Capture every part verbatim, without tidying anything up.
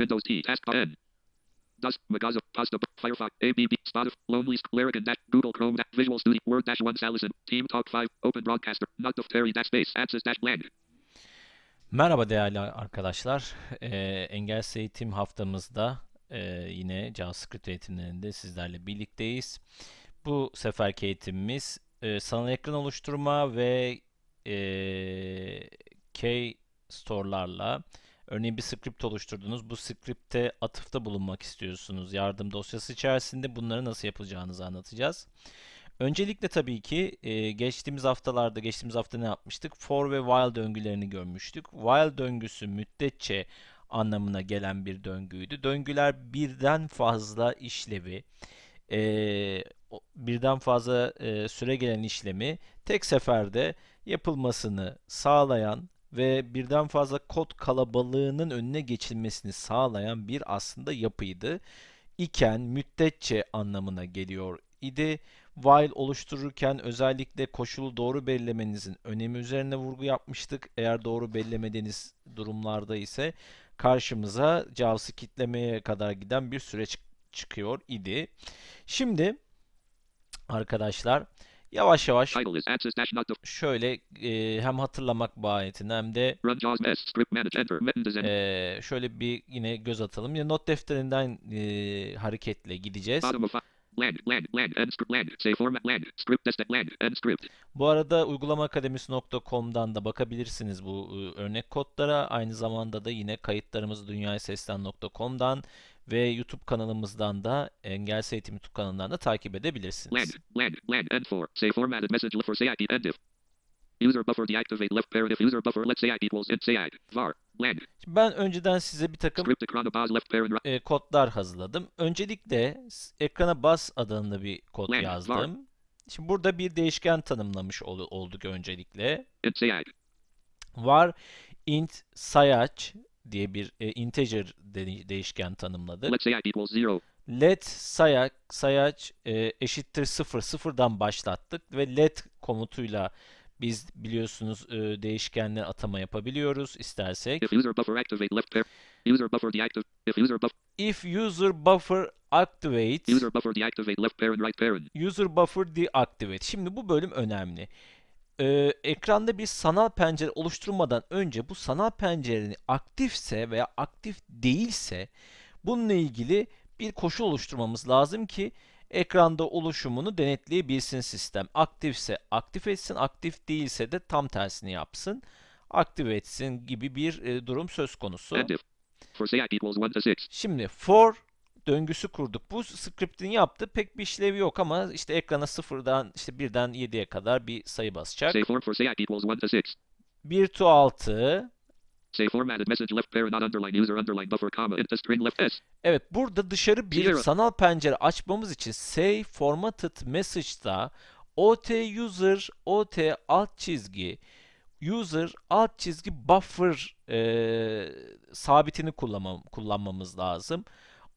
Windows T, taskbar N. Does, Magazine, Pasta, Firefox, A B B, Spotify, Lonely's, Larican, dash, Google Chrome, dash, Visual Studio, Word, dash, one, Salison, Team Talk five, Open Broadcaster, Not of Terry, dash, Space, Access, dash, Lang. Merhaba değerli arkadaşlar. Ee, Engelsiz Eğitim haftamızda e, yine JavaScript eğitimlerinde sizlerle birlikteyiz. Bu seferki eğitimimiz e, sanal ekran oluşturma ve e, K-Store'larla. Örneğin bir script oluşturdunuz. Bu script'e atıfta bulunmak istiyorsunuz. Yardım dosyası içerisinde bunları nasıl yapacağınızı anlatacağız. Öncelikle tabii ki e, geçtiğimiz haftalarda, geçtiğimiz hafta ne yapmıştık? For ve while döngülerini görmüştük. While döngüsü müddetçe anlamına gelen bir döngüydü. Döngüler birden fazla işlevi, e, birden fazla e, süre gelen işlemi tek seferde yapılmasını sağlayan ve birden fazla kod kalabalığının önüne geçilmesini sağlayan bir aslında yapıydı. İken müddetçe anlamına geliyor idi. While oluştururken özellikle koşulu doğru belirlemenizin önemi üzerine vurgu yapmıştık. Eğer doğru belirlemediğiniz durumlarda ise karşımıza JAWS'ı kitlemeye kadar giden bir süreç çıkıyor idi. Şimdi arkadaşlar yavaş yavaş şöyle e, hem hatırlamak bahsetine hem de e, şöyle bir yine göz atalım. Ya not defterinden e, hareketle gideceğiz. Bu arada uygulama akademisi nokta com'dan da bakabilirsiniz bu e, örnek kodlara. Aynı zamanda da yine kayıtlarımız dünyayı seslen nokta com'dan ve YouTube kanalımızdan da Engelsiz Eğitim YouTube kanalından da takip edebilirsiniz. Ben önceden size bir takım e, kodlar hazırladım. Öncelikle ekrana bas adında bir kod yazdım. Şimdi burada bir değişken tanımlamış olduk öncelikle. Var int sayaç diye bir e, integer de, değişken tanımladık. Let sayaç equals zero. Let sayaç, sayaç e, eşittir sıfır, sıfırdan başlattık ve let komutuyla biz biliyorsunuz e, değişkenle atama yapabiliyoruz istersek. If user buffer activate left pair, user buffer deactivate. If user buffer, if user buffer activate, user buffer deactivate left parent right parent. User buffer deactivate. Şimdi bu bölüm önemli. Ee, ekranda bir sanal pencere oluşturmadan önce bu sanal pencerenin aktifse veya aktif değilse bununla ilgili bir koşul oluşturmamız lazım ki ekranda oluşumunu denetleyebilsin sistem. Aktifse aktif etsin, aktif değilse de tam tersini yapsın, aktif etsin gibi bir e, durum söz konusu. Şimdi for döngüsü kurduk. Bu script'in yaptı. Pek bir işlevi yok ama işte ekrana sıfırdan işte birden yediye kadar bir sayı basacak. bir to altı. Evet, burada dışarı bir sanal pencere açmamız için say formatted message'da ot user ot alt çizgi user alt çizgi buffer e, sabitini kullanmam, kullanmamız lazım.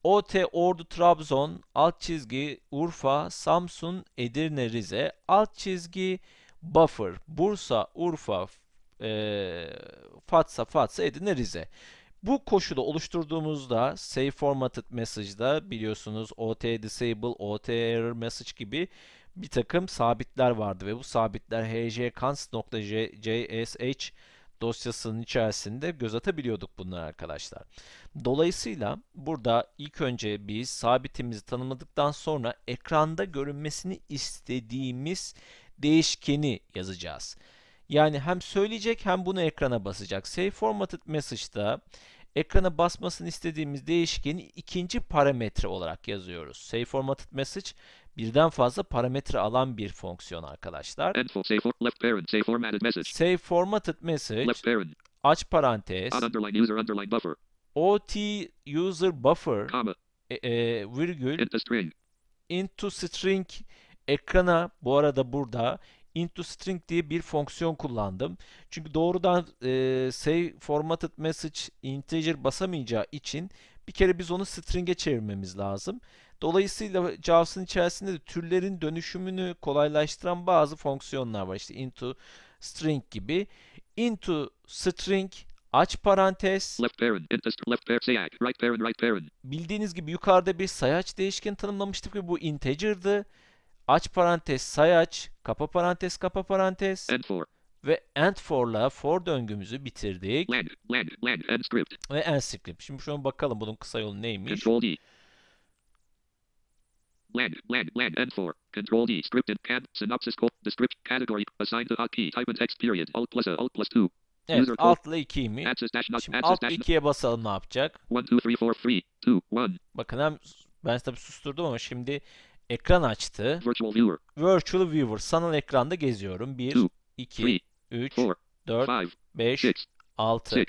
O T Ordu Trabzon alt çizgi Urfa Samsun Edirne Rize alt çizgi buffer Bursa Urfa e, Fatsa Fatsa Edirne Rize. Bu koşulu oluşturduğumuzda save formatted message'da biliyorsunuz O T disable, O T error message gibi bir takım sabitler vardı ve bu sabitler h c const nokta j s h dosyasının içerisinde göz atabiliyorduk bunlar arkadaşlar. Dolayısıyla burada ilk önce biz sabitimizi tanımladıktan sonra ekranda görünmesini istediğimiz değişkeni yazacağız. Yani hem söyleyecek hem bunu ekrana basacak. Save formatted message'da ekrana basmasını istediğimiz değişkeni ikinci parametre olarak yazıyoruz. Save formatted message birden fazla parametre alan bir fonksiyon arkadaşlar. For, save, for, left parent, save formatted message. Save formatted message left parent. Aç parantez. Add underline user, underline buffer. O T user buffer comma. E, e, virgül into string. Into string ekrana bu arada burada into string diye bir fonksiyon kullandım. Çünkü doğrudan e, save formatted message integer basamayacağı için bir kere biz onu string'e çevirmemiz lazım. Dolayısıyla JAWS'ın içerisinde de türlerin dönüşümünü kolaylaştıran bazı fonksiyonlar var. İşte into string gibi. Into string aç parantez, bildiğiniz gibi yukarıda bir sayaç değişken tanımlamıştık ve bu integer'dı. Aç parantez sayaç, kapa parantez kapa parantez and for. Ve and for'la for döngümüzü bitirdik. Land, land, land, and script. Ve and script. Şimdi şuna bakalım bunun kısa yolu neymiş. Land, land, land, and for. Control D. Scripted. Can. Synopsis. Code. Description. Category. Assign the alt key. Type and text. Period. Alt plus A. Alt plus two. Evet, alt ile ikiymiş. Şimdi alt ikiye basalım ne yapacak? one, two, three, four, three, two, one. Bakın hem ben tabii susturdum ama şimdi ekran açtı. Virtual Viewer. Virtual Viewer. Sanal ekranda geziyorum. bir, iki, üç, dört, beş, altı.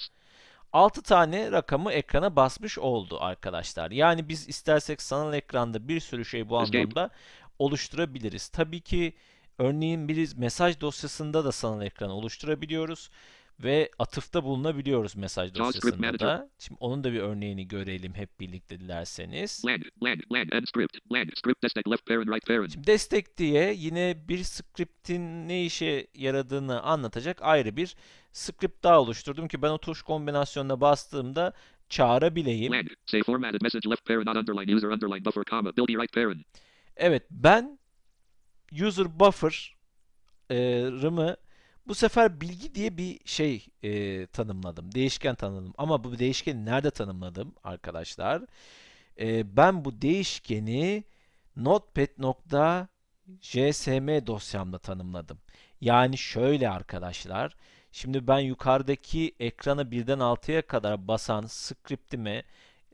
altı tane rakamı ekrana basmış oldu arkadaşlar. Yani biz istersek sanal ekranda bir sürü şey bu anlamda oluşturabiliriz. Tabii ki örneğin bir mesaj dosyasında da sanal ekran oluşturabiliyoruz ve atıfta bulunabiliyoruz mesaj dosyasında da. Şimdi onun da bir örneğini görelim hep birlikte dilerseniz. Şimdi destek diye yine bir script'in ne işe yaradığını anlatacak ayrı bir script daha oluşturdum ki ben o tuş kombinasyonuna bastığımda çağırabileyim. Evet, ben user buffer'ımı bu sefer bilgi diye bir şey e, tanımladım. Değişken tanımladım. Ama bu değişkeni nerede tanımladım arkadaşlar? E, ben bu değişkeni notepad.jsm dosyamda tanımladım. Yani şöyle arkadaşlar. Şimdi ben yukarıdaki ekrana birden altıya kadar basan script'ime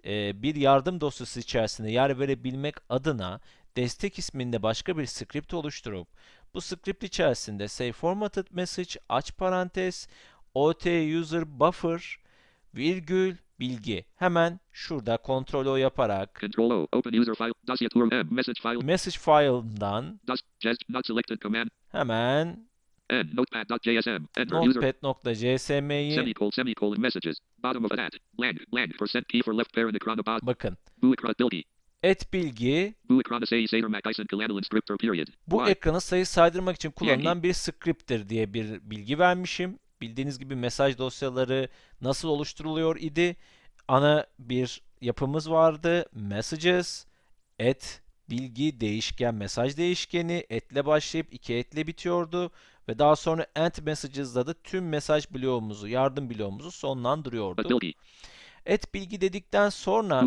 e, bir yardım dosyası içerisinde yer verebilmek adına destek isminde başka bir script oluşturup bu script içerisinde say formatted message aç parantez ot user buffer virgül bilgi hemen şurada Ctrl O yaparak Ctrl O open user file dosya turn message file message file'dan not selected command hemen notepad.jsm notepad.jsm'yi semicolon semicolon messages bottom of that land land percent key for left parent ekran about bakın bu ekran bilgi et bilgi bu ekrana sayı saydırmak için kullanılan bir script'tir diye bir bilgi vermişim. Bildiğiniz gibi mesaj dosyaları nasıl oluşturuluyor idi. Ana bir yapımız vardı. Messages, et bilgi değişken mesaj değişkeni etle başlayıp iki etle bitiyordu. Ve daha sonra end messages'da da tüm mesaj bloğumuzu, yardım bloğumuzu sonlandırıyordu. Et bilgi dedikten sonra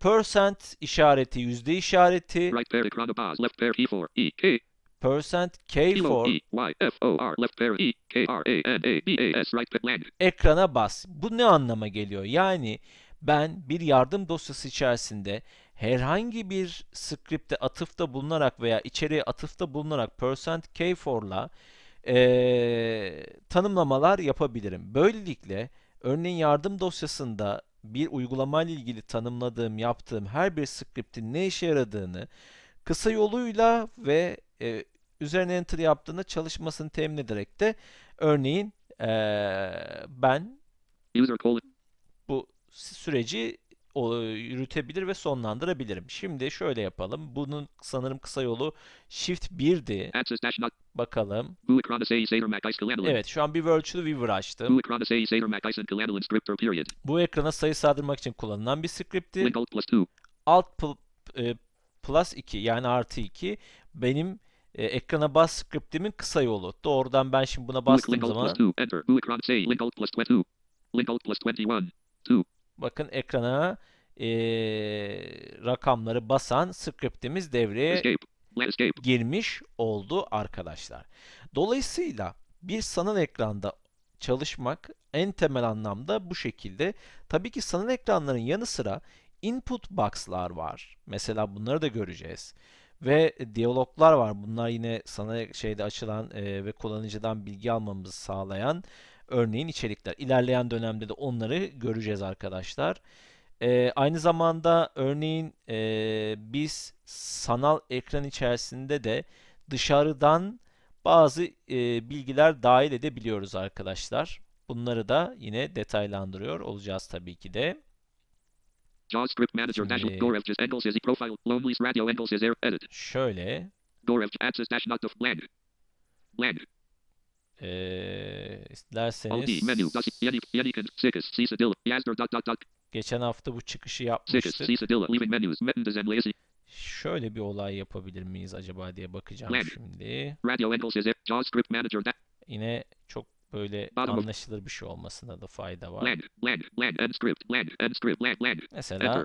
percent işareti, yüzde işareti percent K dört ekrana bas. Bu ne anlama geliyor? Yani ben bir yardım dosyası içerisinde herhangi bir script'e atıfta bulunarak veya içeriye atıfta bulunarak percent K dört'la Ee, tanımlamalar yapabilirim. Böylelikle örneğin yardım dosyasında bir uygulamayla ilgili tanımladığım, yaptığım her bir script'in ne işe yaradığını kısa yoluyla ve e, üzerine enter yaptığında çalışmasını temin ederek de örneğin e, ben bu süreci o, yürütebilir ve sonlandırabilirim. Şimdi şöyle yapalım. Bunun sanırım kısa yolu Shift bir'di. Bakalım. Evet, şu an bir Virtual Viewer açtım. Bu ekrana sayı sağdırmak için kullanılan bir script'ti. Alt plus iki yani artı iki benim e, ekrana bas script'imin kısa yolu. Doğrudan ben şimdi buna bastığım zaman bakın ekrana e, rakamları basan script'imiz devreye escape. Escape. girmiş oldu arkadaşlar. Dolayısıyla bir sanal ekranda çalışmak en temel anlamda bu şekilde. Tabii ki sanal ekranların yanı sıra input box'lar var. Mesela bunları da göreceğiz. Ve diyaloglar var. Bunlar yine sanal şeyde açılan e, ve kullanıcıdan bilgi almamızı sağlayan örneğin içerikler. İlerleyen dönemde de onları göreceğiz arkadaşlar. Ee, aynı zamanda örneğin e, biz sanal ekran içerisinde de dışarıdan bazı e, bilgiler dahil edebiliyoruz arkadaşlar. Bunları da yine detaylandırıyor olacağız tabii ki de. JavaScript Manager Engelsiz Profile Lonely's Radio Engelsiz Edit. Şöyle. Access Land. Land. Ee, isterseniz geçen hafta bu çıkışı yapmıştık. Şöyle bir olay yapabilir miyiz acaba diye bakacağım şimdi. Yine çok böyle anlaşılır bir şey olmasına da fayda var. Mesela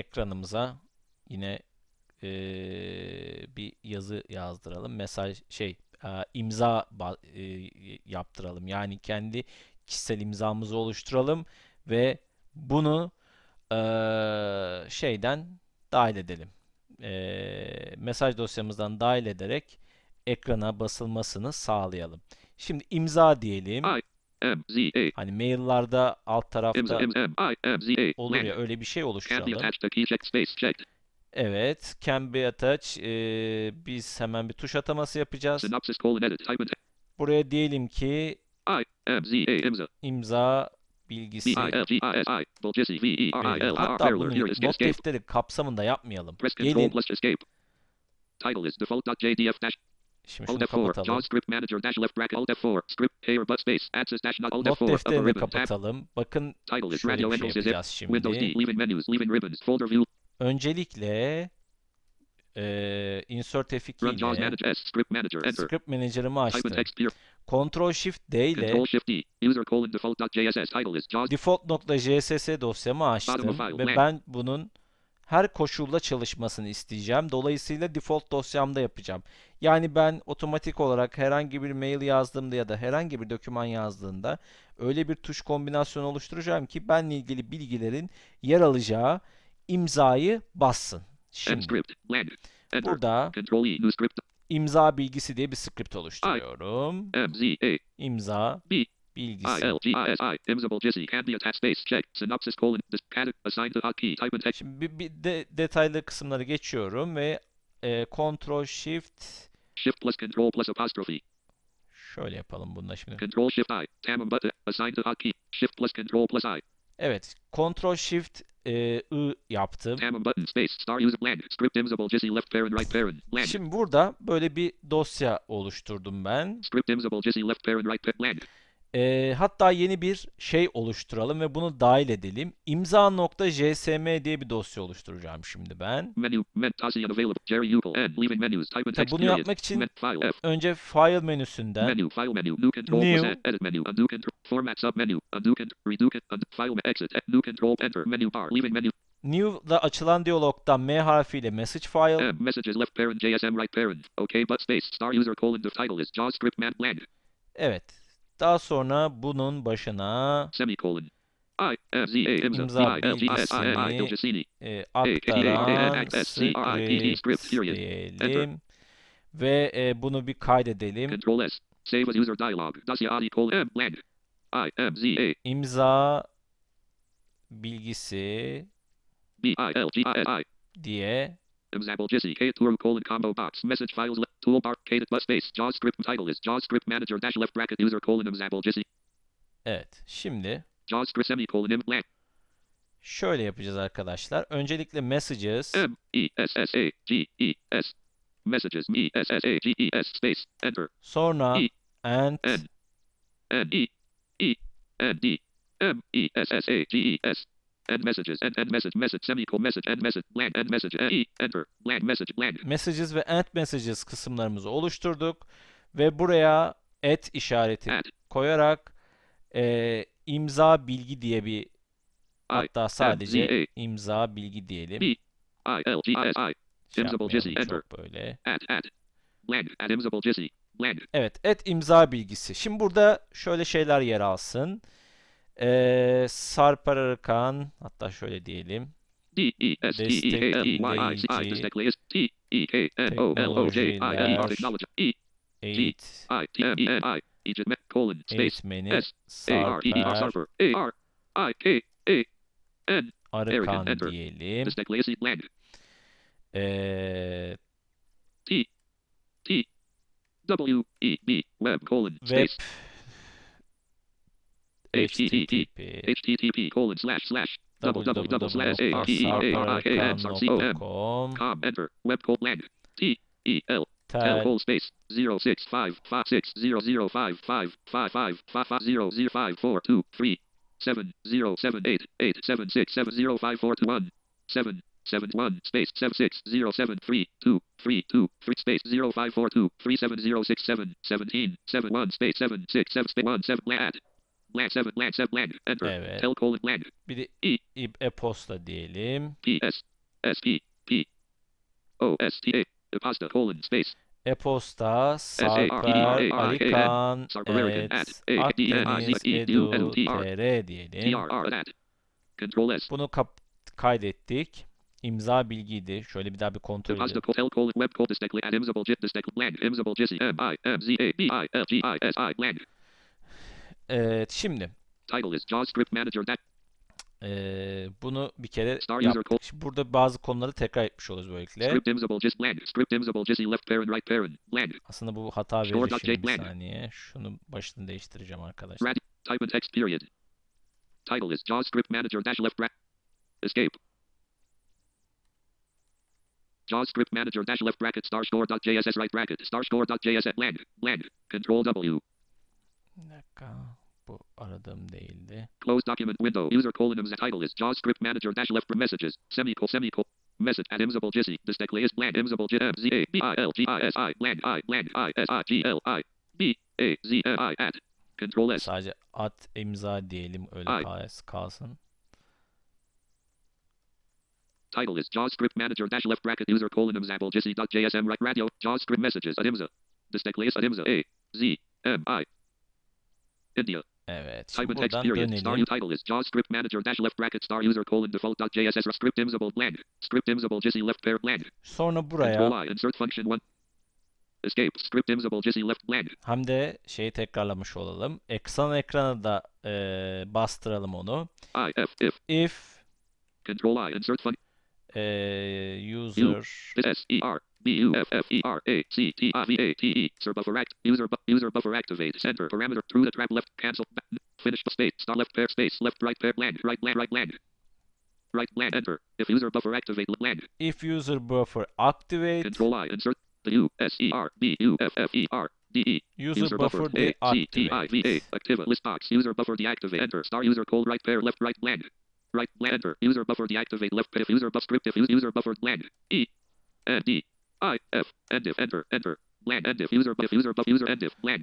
ekranımıza yine e, bir yazı yazdıralım. Mesaj şey e, imza e, yaptıralım. Yani kendi kişisel imzamızı oluşturalım ve bunu e, şeyden dahil edelim. E, mesaj dosyamızdan dahil ederek ekrana basılmasını sağlayalım. Şimdi imza diyelim. I Hani maillarda alt tarafta olur ya, öyle bir şey oluşturalım. Evet, can be attached. Ee, biz hemen bir tuş ataması yapacağız. Buraya diyelim ki imza bilgisi. Hatta bunu not defteri kapsamında yapmayalım. Gelin. Şimdi şunu kapatalım. Not defterini kapatalım. Bakın şöyle bir şey yapacağız şimdi. Öncelikle e, Insert F iki ile Script Manager'ımı açtım. Control Shift D ile Default.jss dosyamı açtım ve ben bunun her koşulda çalışmasını isteyeceğim. Dolayısıyla default dosyamda yapacağım. Yani ben otomatik olarak herhangi bir mail yazdığımda ya da herhangi bir doküman yazdığında öyle bir tuş kombinasyonu oluşturacağım ki benle ilgili bilgilerin yer alacağı imzayı bassın. Şimdi burada imza bilgisi diye bir script oluşturuyorum. İmza bilgisi. Şimdi bir de detaylı kısımları geçiyorum ve e, Ctrl Shift Shift plus Ctrl plus apostrophe. Şöyle yapalım bununla şimdi. Ctrl Shift I. Tamam, but assign the key. Shift plus Ctrl plus I. Evet, Ctrl Shift e, I yaptım. Tamam, button space star user plan script imza.jsm left parent right parent. Şimdi burada böyle bir dosya oluşturdum ben. Script imza.jsm left parent right parent. E, hatta yeni bir şey oluşturalım ve bunu dahil edelim. imza nokta jsm diye bir dosya oluşturacağım şimdi ben. Menu, men, menus, Tabi bunu yapmak için men, file, önce file menüsünden menu, file menu, new, control, new. Edit menu, undo, control, format, submenu, undo, redo, file, exit, new, control, enter, menu, bar, leaving menu. New'da açılan diyalogdan M harfiyle message file. M, messages left parent, J S M right parent. Okay, but space, star user colon, the title is JavaScript man blank. Evet. Daha sonra bunun başına semikolon imza bilgisini e, aktaran script diyelim ve e, bunu bir kaydedelim. İmza bilgisi diye evet, şimdi şöyle yapacağız arkadaşlar. Öncelikle messages sonra and and messages and and message message semicolon message and message blank and message e enter blank message blank messages ve and messages kısımlarımızı oluşturduk ve buraya et işareti at koyarak e, imza bilgi diye bir hatta sadece imza bilgi diyelim. B I L G S I imza.jsm enter böyle at at blank at imza.jsm blank. Evet, et imza bilgisi. Şimdi burada şöyle şeyler yer alsın. Ee, Sarper Arıkan, hatta şöyle diyelim, destekleyici teknolojiler eğitmeni Sarper Arıkan diyelim. Ee, web http www nokta sarper arıkan nokta com Tel whole space zero six five five six zero zero five five five five zero zero five four two three seven zero seven eight eight seven six seven zero five four two one seven seven one space seven six zero seven three two three two space zero five four two three seven zero six seven one seven seven one space seven six seven space one seven land land seven land seven land enter evet. Tel colon land bir de e-posta diyelim. P S S P P O S T A e-posta colon space e-posta Sarper Arıkan Akdeniz nokta edu nokta tr diyelim. Bunu kaydettik. İmza bilgiydi. Şöyle bir daha bir kontrol edelim. Evet, şimdi ee, bunu bir kere yaptık. Şimdi burada bazı konuları tekrar etmiş oluruz böylelikle. Aslında bu hata verir bir saniye. Şunu başını değiştireceğim arkadaşlar. Title is JavaScript Manager dash left right. Escape. JavaScript Manager dash left bracket star score.jss right bracket star score.js land land control W. Dakika, bu aradığım değildi. Close document window user colon imza title is JavaScript Manager dash left messages semicolon semicolon message at imza.jsm this declare is land imza.jsm z a b I l g i s i land i land i s i g l i b a z i at control S. Sadece at imza diyelim, öyle kalsın. Title is JavaScript Manager dash left bracket user colon imza.jsm right radio JavaScript messages at imza. Display at imza a z m i India. Evet. Type in text period. Star title is JavaScript Manager dash left bracket star user colon default.jss script imzable blank script imzable js left pair blank. Sonra buraya insert function one. Escape script imzable js left blank. Hem de şeyi tekrarlamış olalım. Ekran ekrana da e, bastıralım onu. I, if, if. if Control I insert function Uh, user S E R B U F F E R A C T I V A T E user buffer act user bu user buffer activate center parameter through the trap left cancel finish space start left pair space left right pair land right land right land right land enter if user buffer activate land if user buffer activate control I insert the U S E R B U F F E R D E user, user buffer A C T I V A activate list box user buffer deactivate enter star user call right pair left right land right land user buffer deactivate left if user buffer script if user buffer land e and d I f and if enter enter land and if user buffer user buffer user and if land.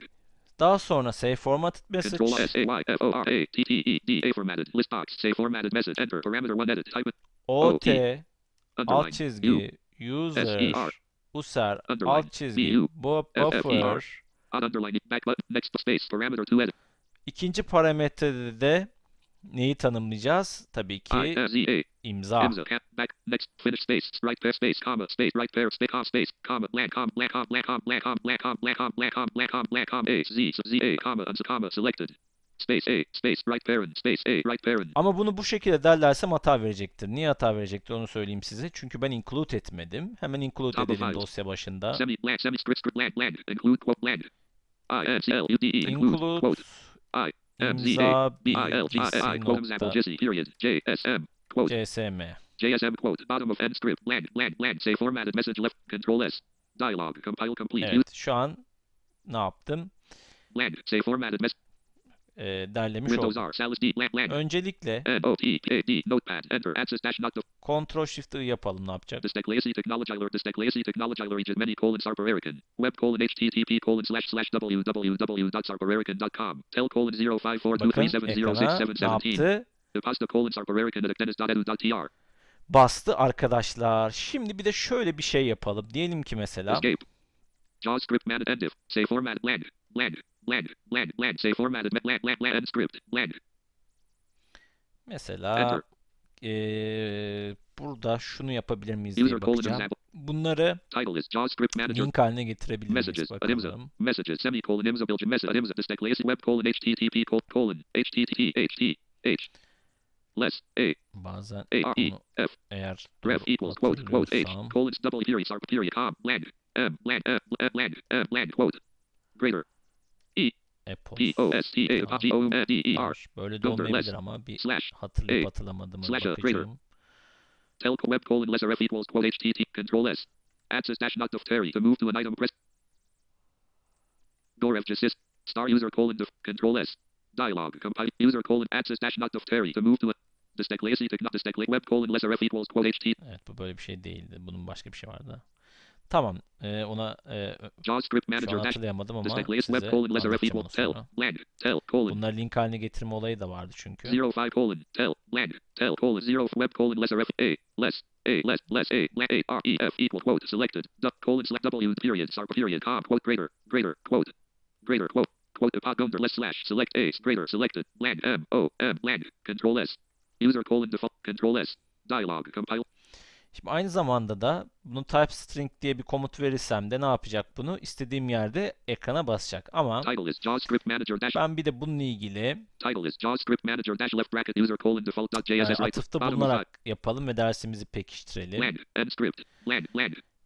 Daha sonra save formatted message control s a y f o r a t t e d a formatted list box save formatted message enter parameter one edit type o t alt çizgi user user alt çizgi buffer underline back button next space parameter two edit. İkinci parametrede de neyi tanımlayacağız? Tabii ki imza. Ama bunu bu şekilde derlersem hata verecektir. Niye hata verecektir onu söyleyeyim size. Çünkü ben include etmedim. Hemen include edelim dosya başında. Include imza.jsm J S M quote bottom of end script land land land say formatted message left control S dialog compile complete. Evet, şu an ne yaptım? Land say formatted message eee derlemiş oldum. Öncelikle notepad enter access dash notepad Ctrl Shift yapalım, ne yapacak? Destekleyesi technology alert destekleyesi technology origin many colon Sarper Arıkan web colon http colon slash slash www.sarperarıkan.com tel colon zero five four two three seven zero six seven one seven e-posta colon sarperarıkan.edu.tr bastı arkadaşlar. Şimdi bir de şöyle bir şey yapalım. Diyelim ki mesela JavaScript man and if say format land land land land land say formatted land land land script land. Mesela ee, burada şunu yapabilir miyiz diye bakacağım. Bunları link haline getirebilir miyiz bakalım. Messages semicolon imza bilgi message imza destekleyesi web colon http colon http ht h less a bazen bunu eğer equals quote quote h colon double period sarp period com land m land land land quote greater e e-posta böyle de olmayabilir ama bir hatırlayıp hatırlamadığımı bakacağım. Telco web colon lesser f equals quote http control s access dash not of terry to move to an item press Doref.js. Star user colon def. Control S. Dialog. Compile. User colon access dash not defteri. To move to a. Destekleyici tek not destekle web colon lesser f equals quote ht. Evet, bu böyle bir şey değildi. Bunun başka bir şey vardı. Tamam. Ee, ona e, JavaScript manager hatırlayamadım ama size anlatacağım sonra. Bunlar link haline getirme olayı da vardı çünkü. Şimdi aynı zamanda da bunu type string diye bir komut verirsem de ne yapacak bunu? İstediğim yerde ekrana basacak. Ama ben bir de bununla ilgili yani atıfta bulunarak yapalım ve dersimizi pekiştirelim.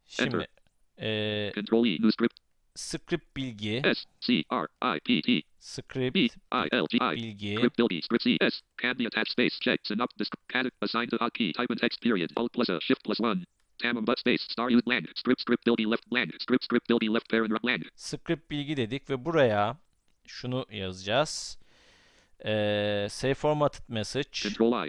Şimdi e, script bilgi script bilgi script bilgi dedik ve buraya şunu yazacağız. Ee, say formatted message. O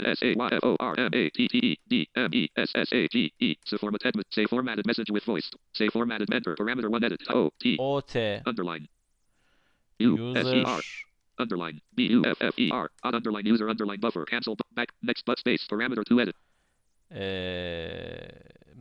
T underline user underline buffer underline user underline buffer cancel back next but space parameter to edit.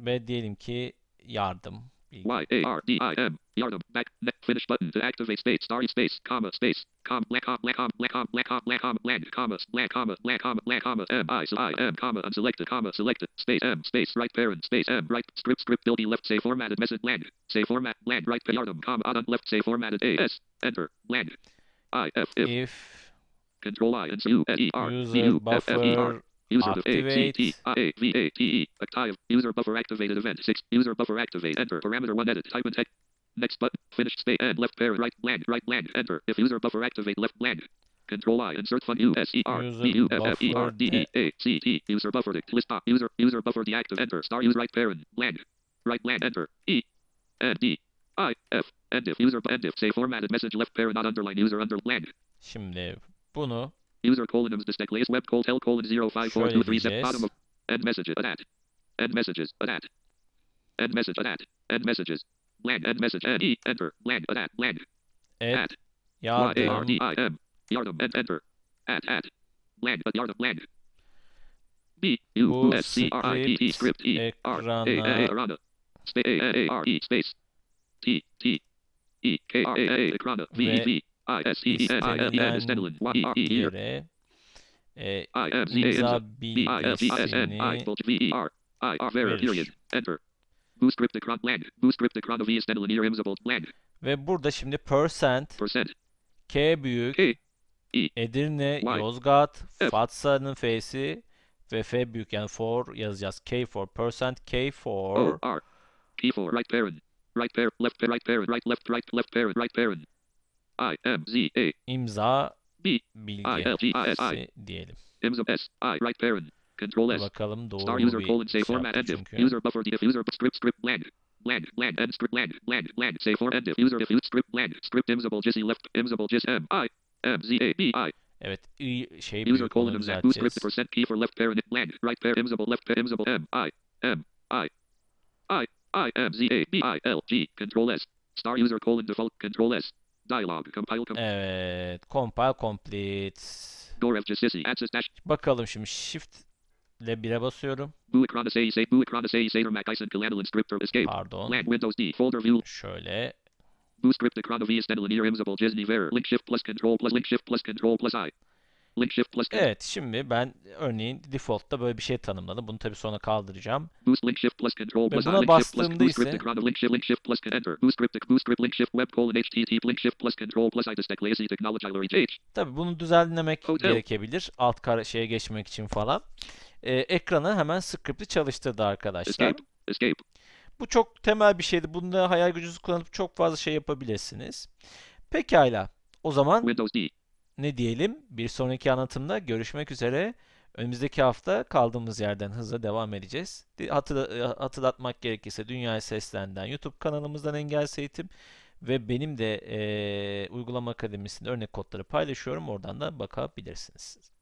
Ve diyelim ki yardım. Y A R D I M yardım back finish button to activate space start space comma space com black com black com black com black com black com black comma black comma black comma black comma m I I M comma unselected comma selected space m space right parent space m right script script build left say formatted message land say format land right yardım comma on left say formatted as enter land I F if control I and U S E R U F F E R user activate active user buffer activated event six user buffer activate enter parameter one edit type text next button finish space and left parent right land right land enter if user buffer activate left land control I insert fun u s e r b u f f e r d e a c t user buffer list top user user buffer deactivate enter star use right parent land right land enter e and d I f and if user and if say formatted message left parent not underline user under land. Şimdi bunu user colon destekleyiz web call tel colon zero five four two three seven bottom of end messages add end messages add end message add end messages land end message add e enter land add land add yardım yardım add enter add add land yardım land b u s c r i p script e r a ekrana space a r e space t t e k r a ekrana v v İstediğinden yere imza bilgisini verir. Ve burada şimdi percent K büyük Edirne, Yozgat, Fatsa'nın F'si ve F büyük yani for yazacağız. K for percent K for K for right parent right parent left right parent right left right left parent right parent I M Z A imza bilgisi diyelim. Imza S I right parent control S. Bakalım doğru star user colon say format and if user buffer diff user script script land land land and script land land land say for and diff user diff script land script imza.jsm left imza.jsm I M Z A B I. Evet şey user colon imza script percent key for left parent land right parent imza left parent imza M I M I I I M Z A B I L G control S star user colon default control S. Dialog, compile, compile. Evet, compile complete. Bakalım şimdi shift ile bire basıyorum. Pardon. Şöyle. Evet, şimdi ben örneğin default'ta böyle bir şey tanımladım. Bunu tabii sonra kaldıracağım. Boost link shift plus control plus buna bastığımda ise link shift link shift plus enter boost script boost script link shift web colon http link shift plus control plus i destekleyici technology. Tabii bunu düzenlemek Hotel. gerekebilir. Alt kare şeye geçmek için falan. Ee, ekranı hemen script'i çalıştırdı arkadaşlar. Escape. Escape. Bu çok temel bir şeydi. Bunda hayal gücünüzü kullanıp çok fazla şey yapabilirsiniz. Pekala. O zaman Windows D. Ne diyelim? Bir sonraki anlatımda görüşmek üzere. Önümüzdeki hafta kaldığımız yerden hızla devam edeceğiz. Hatırlatmak gerekirse Dünyayı Seslen'den YouTube kanalımızdan Engelsiz Eğitim ve benim de e, uygulama akademisinde örnek kodları paylaşıyorum. Oradan da bakabilirsiniz.